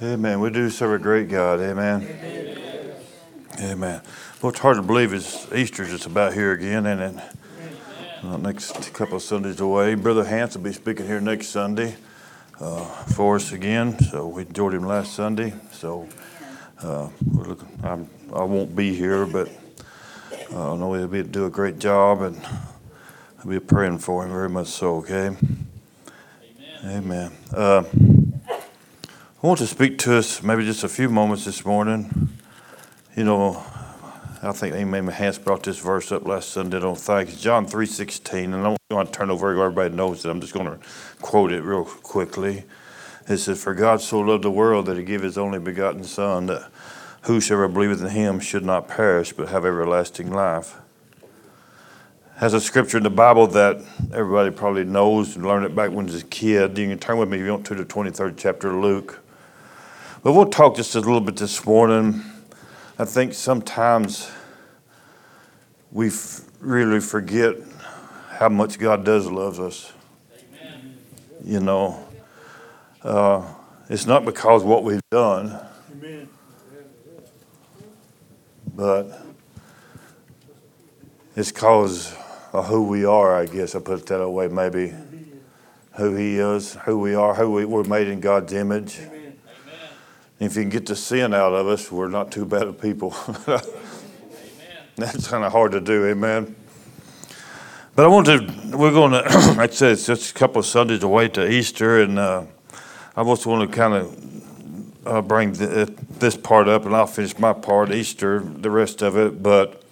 Amen. We do serve a great God. Amen. Amen. Amen. Well, it's hard to believe it's Easter just about here again, isn't it? Well, next couple of Sundays away. Brother Hans will be speaking here next Sunday for us again. So we enjoyed him last Sunday. So we're looking, I won't be here, but I know he'll be do a great job, and I'll be praying for him very much so, okay? Amen. I want to speak to us maybe just a few moments this morning. You know, I think Amy Hans brought this verse up last Sunday on Thanks, John 3:16, and I'm going to turn over, everybody knows it. I'm just going to quote it real quickly. It says, "For God so loved the world that he gave his only begotten Son, that whosoever believeth in him should not perish but have everlasting life." Has a scripture in the Bible that everybody probably knows and learned it back when I was a kid. You can turn with me if you want to the 23rd chapter of Luke. But we'll talk just a little bit this morning. I think sometimes we really forget how much God does love us. Amen. You know, it's not because of what we've done. Amen. But it's because who we are, I guess. I put it that way, maybe. Who he is, who we are, we're made in God's image. Amen. If you can get the sin out of us, we're not too bad of people. Amen. That's kind of hard to do, amen. But we're going to, like I said, it's just a couple of Sundays away to Easter, and I also want to kind of bring this part up, and I'll finish my part, Easter, the rest of it. But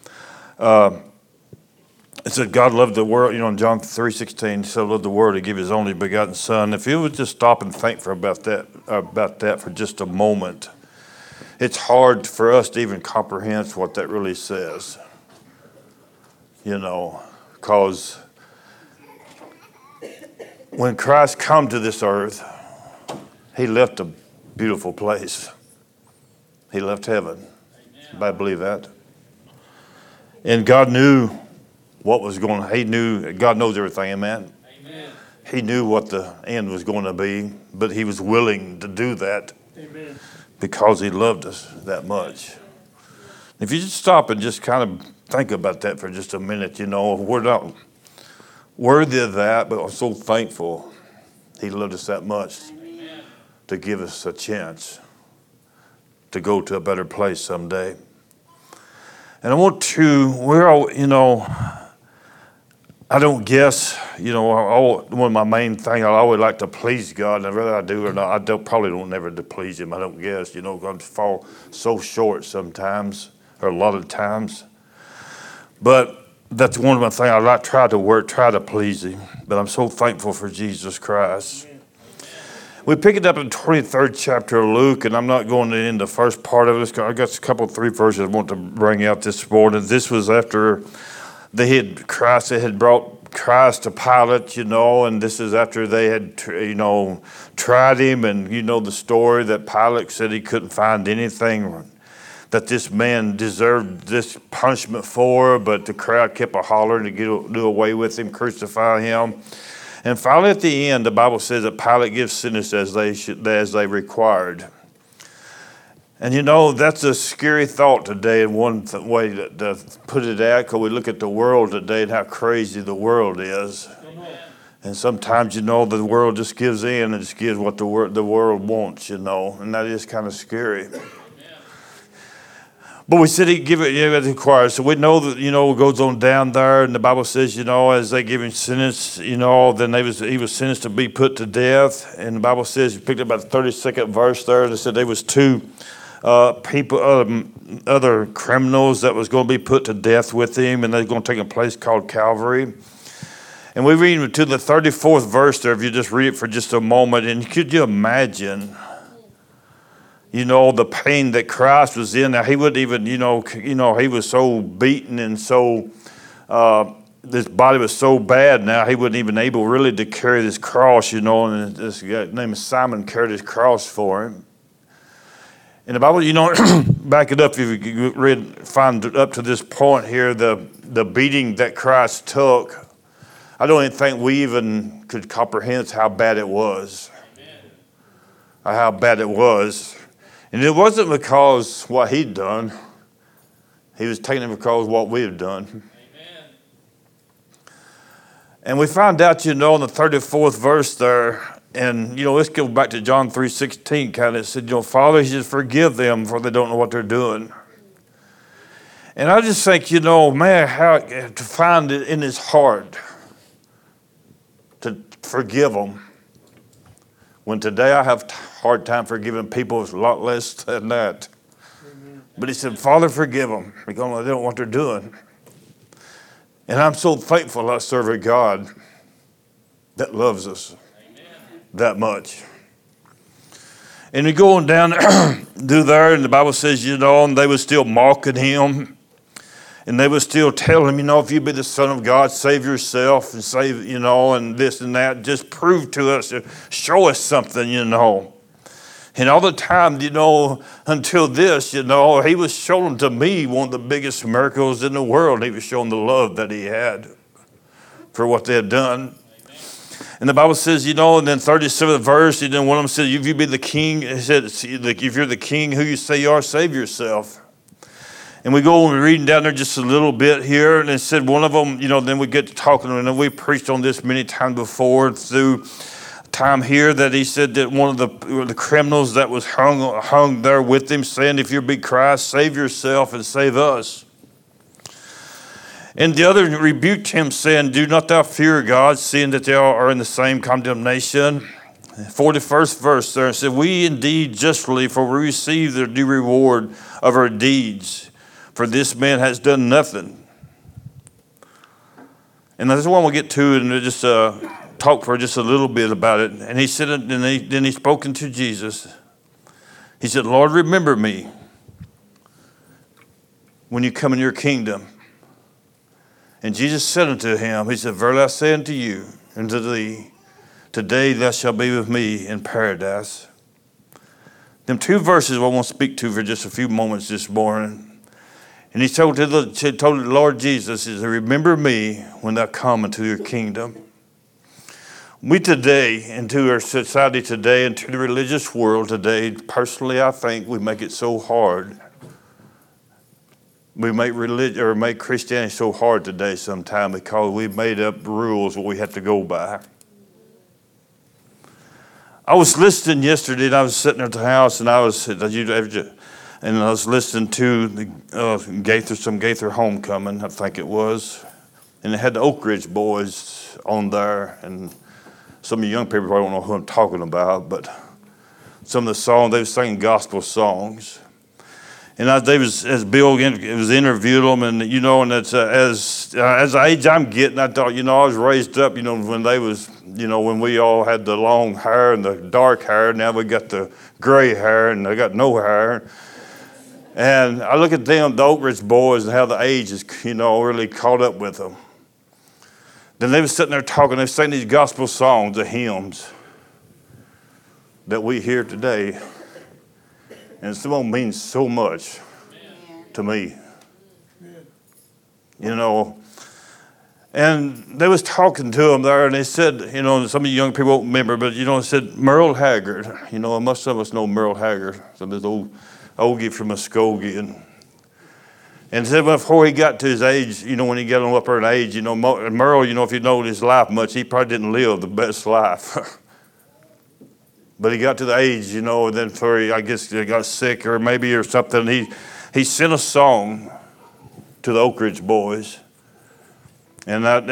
it said God loved the world, you know, in John 3:16, so loved the world to give his only begotten Son. If you would just stop and think about that for just a moment, it's hard for us to even comprehend what that really says. You know, because when Christ come to this earth, he left a beautiful place. He left heaven. Anybody believe that? And God knew what was going on. He knew, God knows everything, amen? Amen. He knew what the end was going to be, but he was willing to do that, amen, because he loved us that much. If you just stop and just kind of think about that for just a minute, you know, we're not worthy of that, but I'm so thankful he loved us that much, amen, to give us a chance to go to a better place someday. And I want to, we're all, you know, I don't guess, you know, one of my main things, I always like to please God, and whether I do or not, I probably don't never please him, I don't guess, you know, I fall so short sometimes, or a lot of times. But that's one of my things, I like try to please him, but I'm so thankful for Jesus Christ. We pick it up in the 23rd chapter of Luke, and I'm not going into the first part of it. I got a couple, three verses I want to bring out this morning. This was after they had brought Christ to Pilate, you know, and this is after they had, you know, tried him, and you know the story that Pilate said he couldn't find anything that this man deserved this punishment for, but the crowd kept hollering to do away with him, crucify him. And finally at the end, the Bible says that Pilate gives sentence as they required. And you know, that's a scary thought today in one way to put it out, because we look at the world today and how crazy the world is. Amen. And sometimes, you know, the world just gives in and just gives what the world wants, you know, and that is kind of scary. Amen. But we said he give it, you know, as required. So we know that, you know, it goes on down there, and the Bible says, you know, as they give him sentence, you know, then he was sentenced to be put to death. And the Bible says, you picked up about the 32nd verse there, and it said there was two people, other criminals that was going to be put to death with him, and they're going to take a place called Calvary. And we read to the 34th verse there, if you just read it for just a moment. And could you imagine, you know, the pain that Christ was in? Now, he wouldn't even, you know, he was so beaten and so, this body was so bad now, he wasn't even able really to carry this cross, you know, and this guy named Simon carried his cross for him. In the Bible, you know, back it up if you read, find up to this point here, the beating that Christ took, I don't even think we even could comprehend how bad it was. Amen. how bad it was. And it wasn't because what he'd done. He was taking it because what we had done. Amen. And we find out, in the 34th verse there, and, let's go back to John 3:16 kind of. It said, Father, he says, forgive them, for they don't know what they're doing. And I just think, man, how to find it in his heart to forgive them. When today I have a hard time forgiving people, it's a lot less than that. Amen. But he said, Father, forgive them, because they don't know what they're doing. And I'm so thankful I serve a God that loves us. Amen. That much. And you go on down through there, and the Bible says, and they were still mocking him. And they were still telling him, if you be the Son of God, save yourself and save, and this and that. Just prove to us, show us something, And all the time, until this, he was showing to me one of the biggest miracles in the world. He was showing the love that he had for what they had done. And the Bible says, and then 37th verse, and then one of them said, if you be the king, he said, if you're the king who you say you are, save yourself. And we go and we're reading down there just a little bit here, and it said one of them, then we get to talking, and we preached on this many times before through time here, that he said that one of the criminals that was hung there with him, saying, if you be Christ, save yourself and save us. And the other rebuked him, saying, do not thou fear God, seeing that thou art in the same condemnation? 41st verse there, it said, we indeed justly, for we receive the due reward of our deeds, for this man has done nothing. And this is one we'll get to, and we'll just talk for just a little bit about it. And he said, and then he spoke unto Jesus. He said, Lord, remember me when you come in your kingdom. And Jesus said unto him, he said, verily I say unto you, and to thee, today thou shalt be with me in paradise. Them two verses I want to speak to for just a few moments this morning. And he told the Lord Jesus, he said, remember me when thou come into your kingdom. We today, into our society today, into the religious world today, personally I think we make it so hard. We make religion or make Christianity so hard today sometimes because we've made up rules what we have to go by. I was listening yesterday, and I was sitting at the house, and I was listening to Gaither Homecoming, I think it was, and it had the Oak Ridge Boys on there, and some of the young people probably don't know who I'm talking about, but some of the songs they were singing, gospel songs. And as Bill was interviewed them, and and it's as the age I'm getting, I thought, I was raised up, when they was, when we all had the long hair and the dark hair. Now we got the gray hair, and they got no hair. And I look at them, the Oak Ridge Boys, and how the age is, really caught up with them. Then they was sitting there talking. They were singing these gospel songs, the hymns that we hear today. And it's the one that means so much to me. And they was talking to him there, and they said, some of you young people won't remember, but, it said Merle Haggard. Most of us know Merle Haggard, some of this old Okie from Muskogee. And said before he got to his age, when he got on up in age, Merle, if you know his life much, he probably didn't live the best life. But he got to the age, and then I guess he got sick or something. He sent a song to the Oak Ridge Boys. And I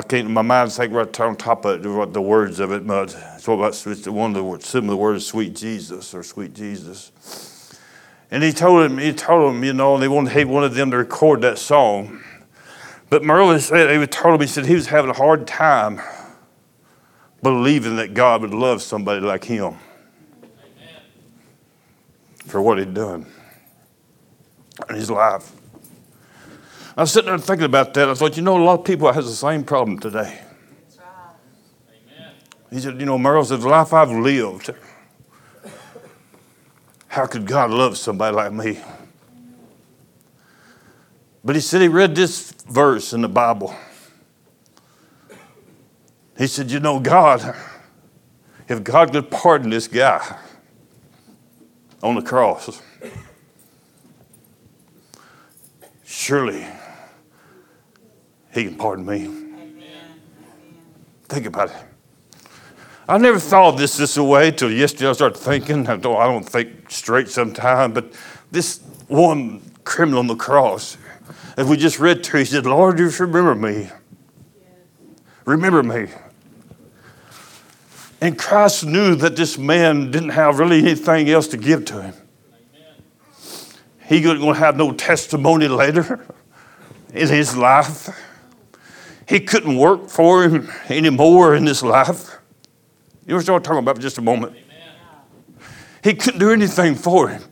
can't, my mind's thinking right on top of it, what the words of it, but it's one of the similar words, Sweet Jesus. And he told him, and he wanted them to record that song. But Merle said, he told him, he said he was having a hard time believing that God would love somebody like him. Amen. For what he'd done in his life. I was sitting there thinking about that. I thought, a lot of people have the same problem today. That's right. Amen. He said, Merle said, the life I've lived, how could God love somebody like me? But he said he read this verse in the Bible. He said, God, if God could pardon this guy, on the cross. Surely he can pardon me. Amen. Think about it. I never thought of this way till yesterday. I started thinking. I don't think straight sometimes, but this one criminal on the cross, as we just read to, he said, Lord, just remember me. Remember me. And Christ knew that this man didn't have really anything else to give to him. He wasn't going to have no testimony later in his life. He couldn't work for him anymore in this life. You know what I'm talking about for just a moment. Amen. He couldn't do anything for him.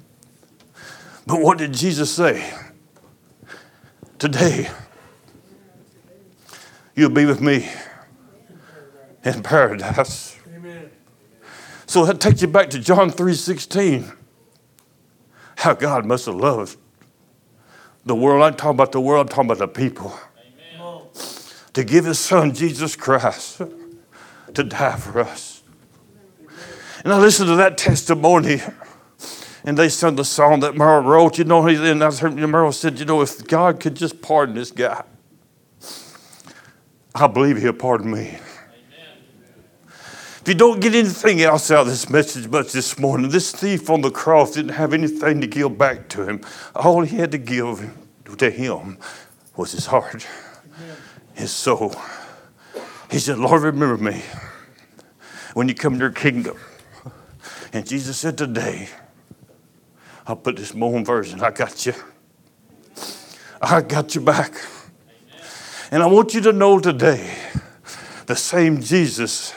But what did Jesus say? Today, you'll be with me in paradise. Amen. So that takes you back to John 3:16. How God must have loved the world. I'm talking about the world. I'm talking about the people. Amen. To give his son, Jesus Christ, to die for us. And I listened to that testimony, and they sung the song that Merle wrote. You know, and I heard Merle said, you know, if God could just pardon this guy, I believe he'll pardon me. Amen. If you don't get anything else out of this message much this morning, this thief on the cross didn't have anything to give back to him. All he had to give to him was his heart, his soul. He said, Lord, remember me when you come to your kingdom. And Jesus said, today, I'll put this moan version. I got you. I got you back. Amen. And I want you to know today, the same Jesus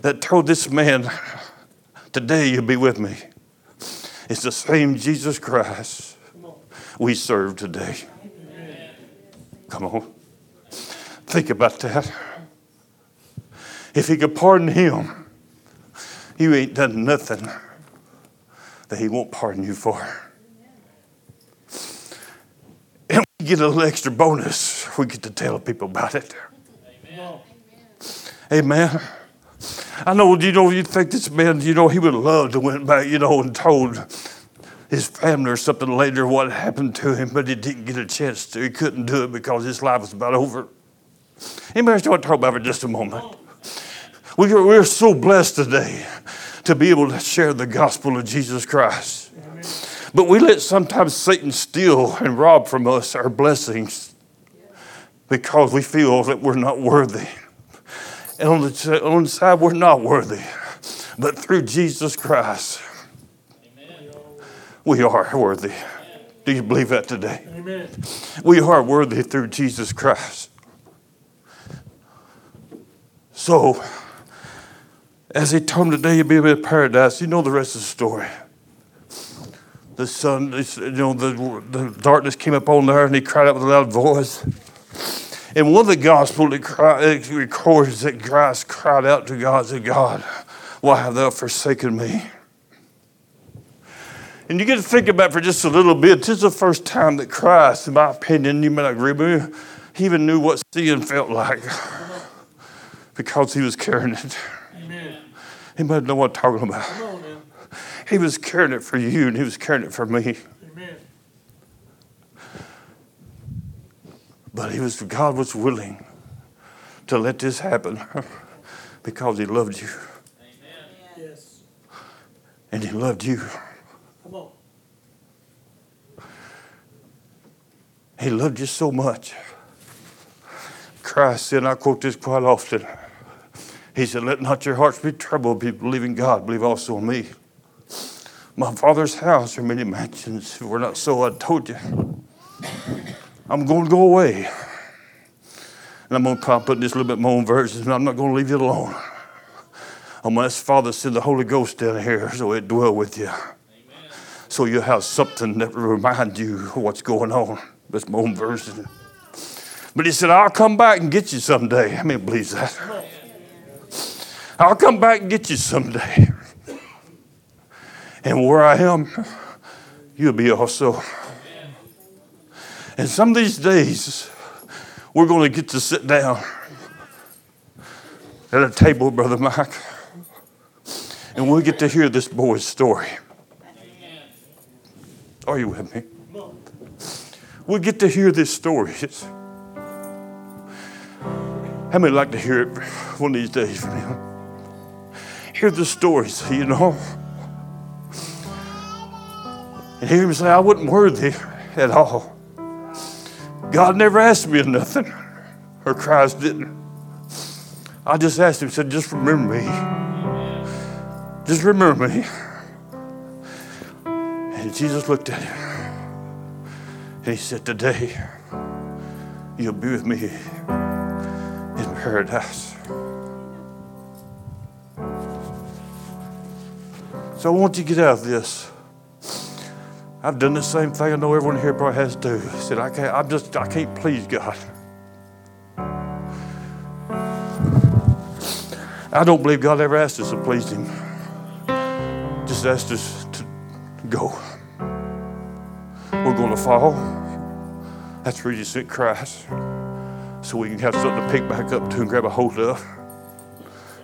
that told this man, today you'll be with me. It's the same Jesus Christ we serve today. Amen. Come on. Think about that. If he could pardon him, you ain't done nothing that he won't pardon you for. And we get a little extra bonus. We get to tell people about it. Amen. Amen. I know, you know, you think this man, you know, he would love to went back, you know, and told his family or something later what happened to him, but he didn't get a chance to. He couldn't do it because his life was about over. Anybody else want to talk about it for just a moment? We're so blessed today to be able to share the gospel of Jesus Christ. Amen. But we let sometimes Satan steal and rob from us our blessings because we feel that we're not worthy. And on the side, we're not worthy. But through Jesus Christ, amen, we are worthy. Amen. Do you believe that today? Amen. We are worthy through Jesus Christ. So, as he told him today, you'll be in paradise. You know the rest of the story. The sun, you know, the darkness came upon there, and he cried out with a loud voice. And one of the gospels that records that Christ cried out to God, said, God, why have thou forsaken me? And you get to think about it for just a little bit. This is the first time that Christ, in my opinion, you may not agree with me, he even knew what sin felt like because he was carrying it. Anybody know what I'm talking about? On, he was carrying it for you, and he was carrying it for me. Amen. But God was willing to let this happen because he loved you. Amen. Yes. And he loved you. Come on. He loved you so much. Christ said, and I quote this quite often, he said, let not your hearts be troubled. If you believe in God, believe also in me. My Father's house are many mansions. If it were not so, I told you. I'm going to go away. And I'm going to probably put in this little bit more verses, and I'm not going to leave you alone. I'm going to ask Father to send the Holy Ghost down here so it dwell with you. Amen. So you'll have something that will remind you of what's going on. This more verses. But he said, I'll come back and get you someday. I mean, believe that. I'll come back and get you someday. And where I am, you'll be also. And some of these days, we're going to get to sit down at a table, Brother Mike, and we'll get to hear this boy's story. Amen. Are you with me? We get to hear these stories. How many like to hear it one of these days from him? Hear the stories, you know. And hear him say, I wasn't worthy at all. God never asked me of nothing, or Christ didn't. I just asked him, said, just remember me. Just remember me. And Jesus looked at him. And he said, today, you'll be with me in paradise. So I want you to get out of this. I've done the same thing. I know everyone here probably has too. I said, I can't please God. I don't believe God ever asked us to please him. Just asked us to go. We're going to fall. That's where you sent Christ. So we can have something to pick back up to and grab a hold of.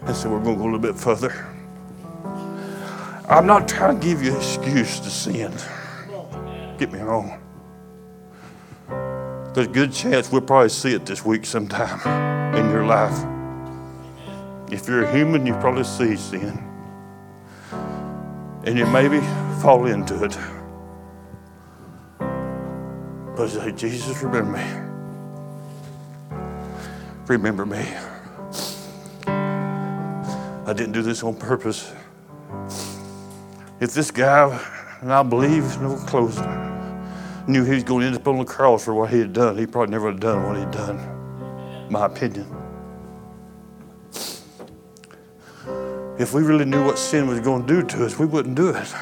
And so we're going to go a little bit further. I'm not trying to give you an excuse to sin. Get me wrong. There's a good chance we'll probably see it this week sometime in your life. If you're a human, you probably see sin. And you maybe fall into it. But I say, Jesus, remember me. Remember me. I didn't do this on purpose. If this guy, and I believe, no closer, knew he was going to end up on the cross for what he had done, he probably never would have done what he'd done, my opinion. If we really knew what sin was going to do to us, we wouldn't do it.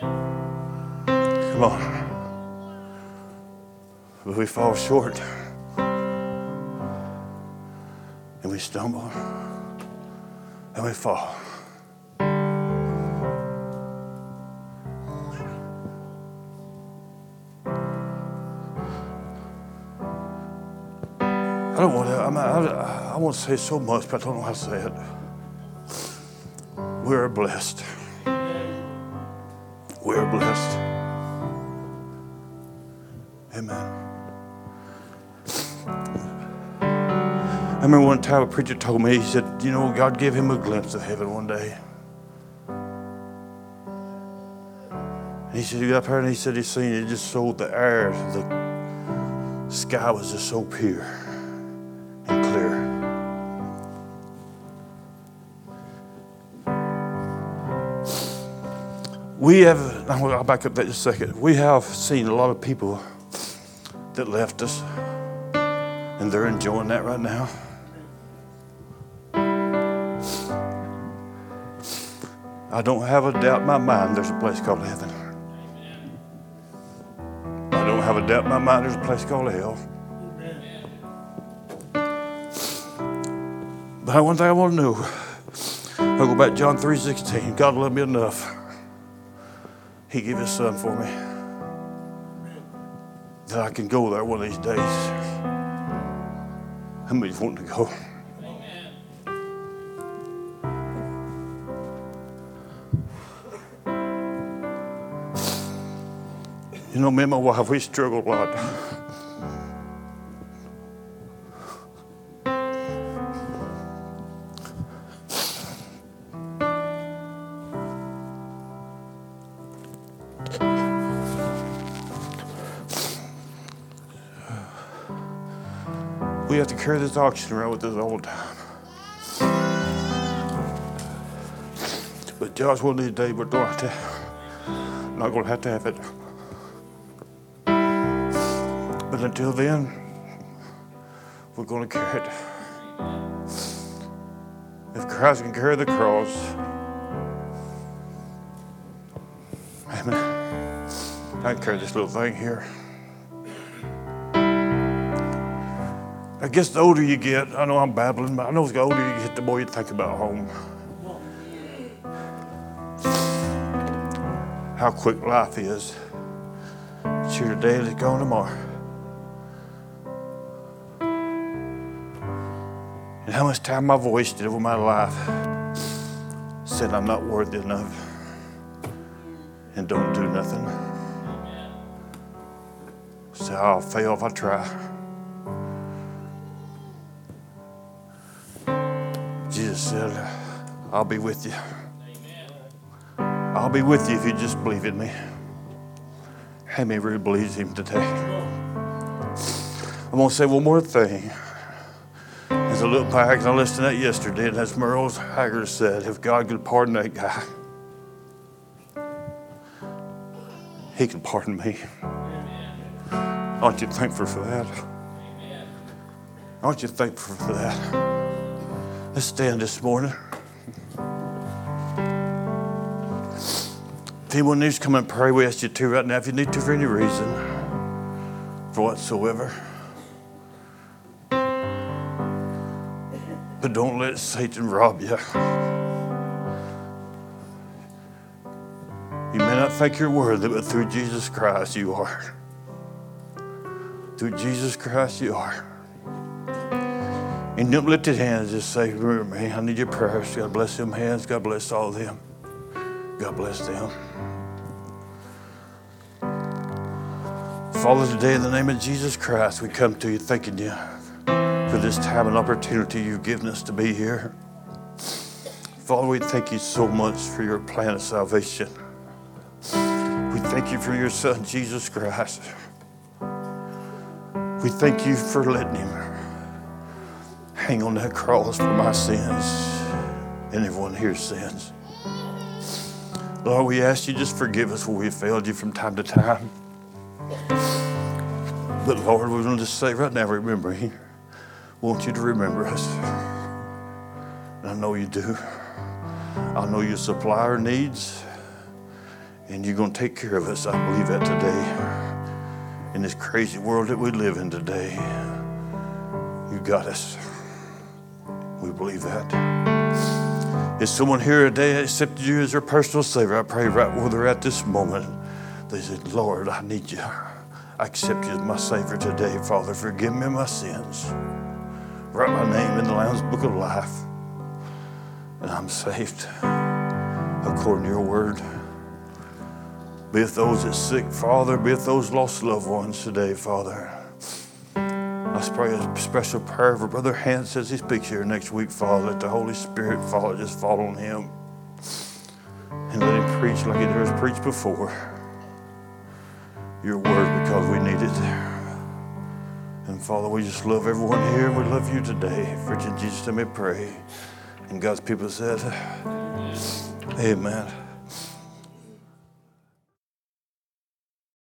Come on. But we fall short, and we stumble, and we fall. I want to say so much, but I don't know how to say it. We are blessed. We are blessed. Amen. I remember one time a preacher told me, he said, you know, God gave him a glimpse of heaven one day. And he said, he got up here and he said, he seen it just so the air, the sky was just so pure and clear. I'll back up that just a second. We have seen a lot of people that left us. And they're enjoying that right now. I don't have a doubt in my mind there's a place called heaven. I don't have a doubt in my mind there's a place called hell. But one thing I want to know, I'll go back to John 3:16. God loved me enough. He gave his son for me. That I can go there one of these days. How many's wanting to go? Amen. You know, me and my wife, we struggled a lot. Carry this oxygen around with us all the time. But Josh, one of these days, we're not going to have it. But until then, we're going to carry it. If Christ can carry the cross, amen. I can carry this little thing here. I guess the older you get, I know I'm babbling, but I know the older you get, the more you think about home. How quick life is. It's here today and it's gone tomorrow. And how much time I've wasted over my life, said I'm not worthy enough. and don't do nothing. So I'll fail if I try. Jesus said, I'll be with you. Amen. I'll be with you if you just believe in me. How many really believes him today? I'm going to say one more thing. There's a little pack I listened to that yesterday, and as Merle Haggard said, if God could pardon that guy, he can pardon me. Amen. Aren't you thankful for that? Amen. Aren't you thankful for that? Let's stand this morning. If anyone needs to come and pray, we ask you to right now. If you need to for any reason, for whatsoever. But don't let Satan rob you. You may not think you're worthy, but through Jesus Christ you are. Through Jesus Christ you are. And don't lift his hands, just say, remember me, I need your prayers. God bless them hands. God bless all of them. God bless them. Father, today in the name of Jesus Christ, we come to you thanking you for this time and opportunity you've given us to be here. Father, we thank you so much for your plan of salvation. We thank you for your son, Jesus Christ. We thank you for letting him hang on that cross for my sins and everyone here's sins. Lord, we ask you just forgive us when we failed you from time to time. But Lord, we're going to just say right now, remember me. I want you to remember us. And I know you do. I know you supply our needs and you're going to take care of us. I believe that today. In this crazy world that we live in today, you got us. We believe that. If someone here today accepted you as their personal Savior, I pray right where they're at this moment, they said, Lord, I need you. I accept you as my Savior today, Father. Forgive me my sins. Write my name in the Lamb's Book of Life, and I'm saved according to your word. Be with those that's sick, Father. Be with those lost loved ones today, Father. I pray a special prayer for Brother Hans as he speaks here next week, Father. Let the Holy Spirit, Father, just fall on him and let him preach like he has preached before. Your word, because we need it. And Father, we just love everyone here. We love you today. For in Jesus' name we pray. And God's people said, amen.